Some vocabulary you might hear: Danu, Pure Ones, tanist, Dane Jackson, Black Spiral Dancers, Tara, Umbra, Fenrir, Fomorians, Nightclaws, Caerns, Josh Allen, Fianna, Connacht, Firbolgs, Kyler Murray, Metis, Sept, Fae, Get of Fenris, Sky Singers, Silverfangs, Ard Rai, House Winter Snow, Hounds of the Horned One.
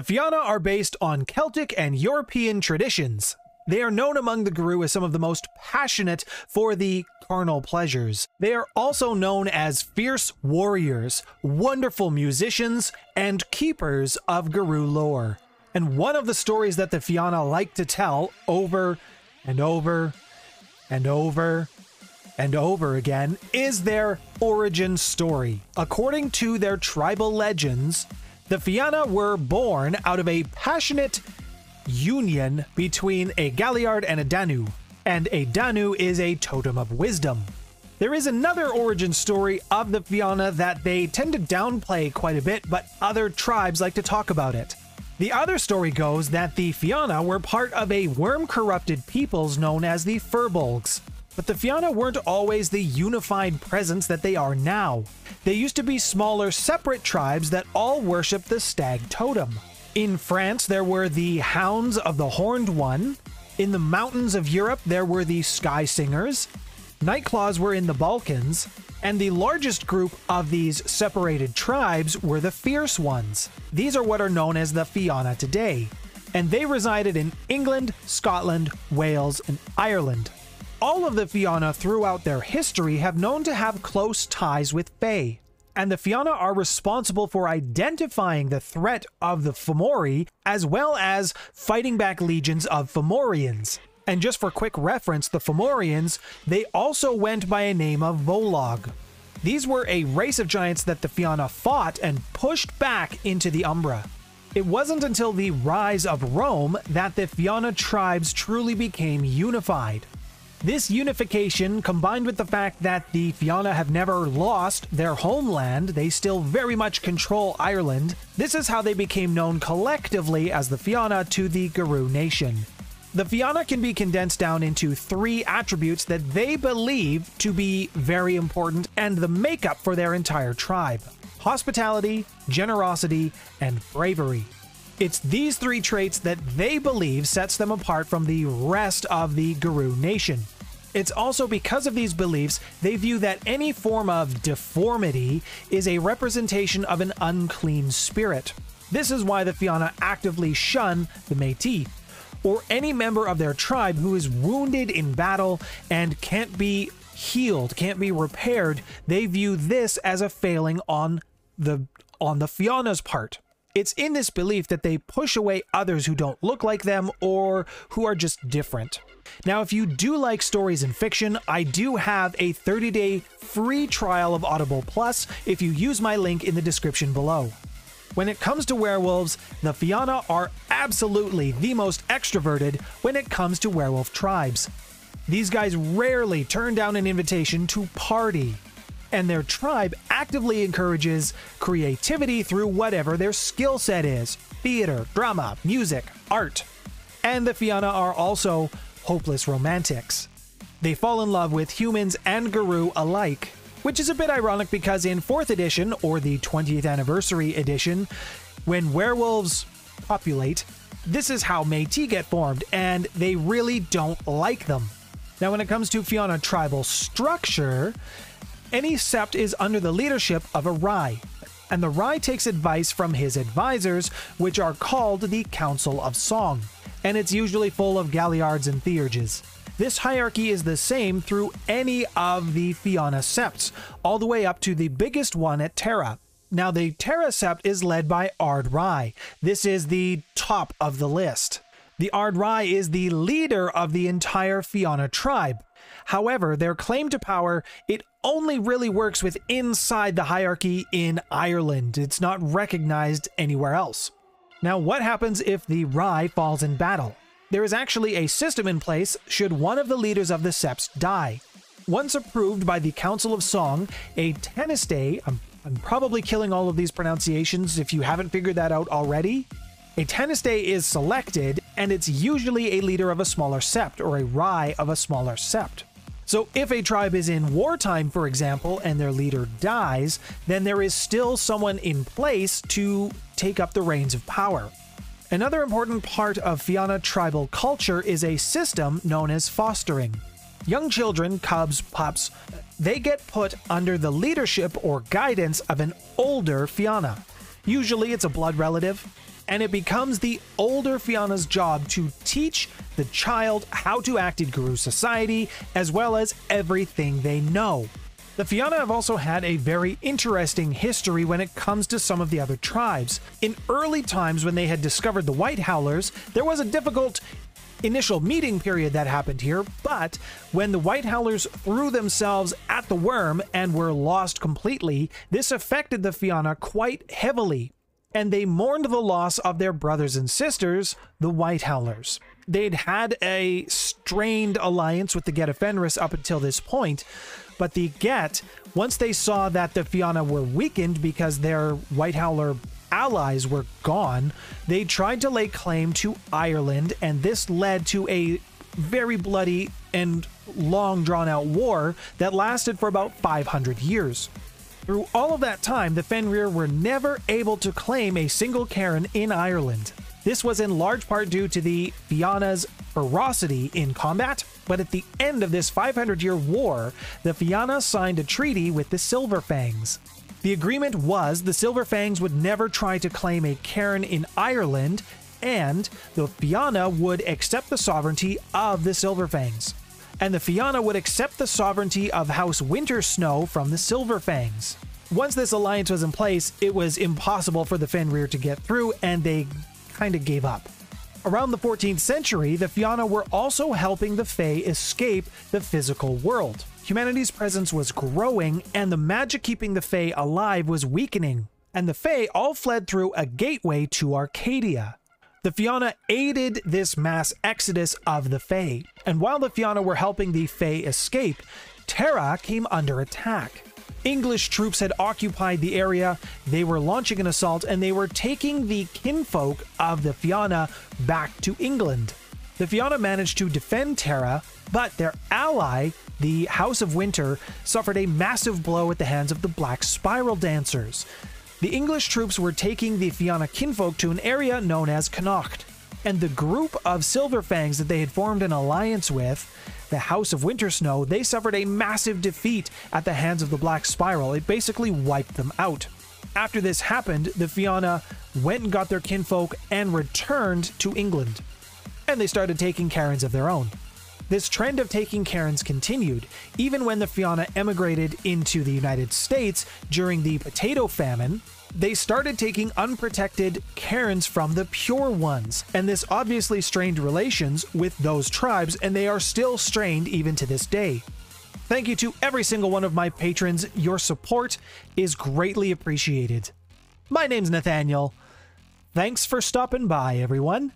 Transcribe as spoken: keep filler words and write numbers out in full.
The Fianna are based on Celtic and European traditions. They are known among the Garou as some of the most passionate for the carnal pleasures. They are also known as fierce warriors, wonderful musicians, and keepers of Garou lore. And one of the stories that the Fianna like to tell over and over and over and over again is their origin story. According to their tribal legends, the Fianna were born out of a passionate union between a Galliard and a Danu, and a Danu is a totem of wisdom. There is another origin story of the Fianna that they tend to downplay quite a bit, but other tribes like to talk about it. The other story goes that the Fianna were part of a worm-corrupted peoples known as the Firbolgs. But the Fianna weren't always the unified presence that they are now. They used to be smaller, separate tribes that all worshipped the stag totem. In France, there were the Hounds of the Horned One. In the mountains of Europe, there were the Sky Singers. Nightclaws were in the Balkans. And the largest group of these separated tribes were the Fierce Ones. These are what are known as the Fianna today. And they resided in England, Scotland, Wales, and Ireland. All of the Fianna throughout their history have known to have close ties with Fae. And the Fianna are responsible for identifying the threat of the Fomori, as well as fighting back legions of Fomorians. And just for quick reference, the Fomorians, they also went by a name of Volag. These were a race of giants that the Fianna fought and pushed back into the Umbra. It wasn't until the rise of Rome that the Fianna tribes truly became unified. This unification, combined with the fact that the Fianna have never lost their homeland, they still very much control Ireland, this is how they became known collectively as the Fianna to the Garou nation. The Fianna can be condensed down into three attributes that they believe to be very important and the makeup for their entire tribe: hospitality, generosity, and bravery. It's these three traits that they believe sets them apart from the rest of the Garou nation. It's also because of these beliefs, they view that any form of deformity is a representation of an unclean spirit. This is why the Fianna actively shun the Metis, or any member of their tribe who is wounded in battle and can't be healed, can't be repaired. They view this as a failing on the, on the Fianna's part. It's in this belief that they push away others who don't look like them or who are just different. Now, if you do like stories and fiction, I do have a thirty day free trial of Audible Plus if you use my link in the description below. When it comes to werewolves, the Fianna are absolutely the most extroverted when it comes to werewolf tribes. These guys rarely turn down an invitation to party, and their tribe actively encourages creativity through whatever their skill set is: theater, drama, music, art. And the Fianna are also hopeless romantics. They fall in love with humans and Garou alike, which is a bit ironic because in fourth edition, or the twentieth anniversary edition, when werewolves populate, this is how Métis get formed, and they really don't like them. Now, when it comes to Fianna tribal structure, any Sept is under the leadership of a Rai, and the Rai takes advice from his advisors, which are called the Council of Song, and it's usually full of Galliards and Theurges. This hierarchy is the same through any of the Fianna Septs, all the way up to the biggest one at Tara. Now, the Tara Sept is led by Ard Rai. This is the top of the list. The Ard Rai is the leader of the entire Fianna tribe. However, their claim to power, it only really works with inside the hierarchy in Ireland. It's not recognized anywhere else. Now, what happens if the Rai falls in battle? There is actually a system in place should one of the leaders of the Septs die. Once approved by the Council of Song, a tanist, I'm, I'm probably killing all of these pronunciations if you haven't figured that out already, a tanist is selected, and it's usually a leader of a smaller Sept, or a Rai of a smaller Sept. So if a tribe is in wartime, for example, and their leader dies, then there is still someone in place to take up the reins of power. Another important part of Fianna tribal culture is a system known as fostering. Young children, cubs, pups, they get put under the leadership or guidance of an older Fianna. Usually it's a blood relative. and it becomes the older Fianna's job to teach the child how to act in Garou society, as well as everything they know. The Fianna have also had a very interesting history when it comes to some of the other tribes. In early times when they had discovered the White Howlers, there was a difficult initial meeting period that happened here, but when the White Howlers threw themselves at the worm and were lost completely, this affected the Fianna quite heavily, and they mourned the loss of their brothers and sisters, the White Howlers. They'd had a strained alliance with the Get of Fenris up until this point, but the Get, once they saw that the Fianna were weakened because their White Howler allies were gone, they tried to lay claim to Ireland, and this led to a very bloody and long drawn-out war that lasted for about five hundred years. Through all of that time, the Fenrir were never able to claim a single Cairn in Ireland. This was in large part due to the Fianna's ferocity in combat, but at the end of this five hundred year war, the Fianna signed a treaty with the Silverfangs. The agreement was the Silverfangs would never try to claim a cairn in Ireland, and the Fianna would accept the sovereignty of the Silverfangs. And the Fianna would accept the sovereignty of House Winter Snow from the Silverfangs. Once this alliance was in place, it was impossible for the Fenrir to get through, and they kind of gave up. Around the fourteenth century, the Fianna were also helping the Fae escape the physical world. Humanity's presence was growing, and the magic keeping the Fae alive was weakening, and the Fae all fled through a gateway to Arcadia. The Fianna aided this mass exodus of the Fae, and while the Fianna were helping the Fae escape, Tara came under attack. English troops had occupied the area, they were launching an assault, and they were taking the kinfolk of the Fianna back to England. The Fianna managed to defend Tara, but their ally, the House of Winter, suffered a massive blow at the hands of the Black Spiral Dancers. The English troops were taking the Fianna kinfolk to an area known as Connacht, and the group of Silverfangs that they had formed an alliance with, the House of Winter Snow, they suffered a massive defeat at the hands of the Black Spiral. It basically wiped them out. After this happened, the Fianna went and got their kinfolk and returned to England, and they started taking Cairns of their own. This trend of taking Cairns continued, even when the Fianna emigrated into the United States during the Potato Famine. They started taking unprotected Cairns from the Pure Ones, and this obviously strained relations with those tribes, and they are still strained even to this day. Thank you to every single one of my patrons. Your support is greatly appreciated. My name's Nathaniel. Thanks for stopping by, everyone.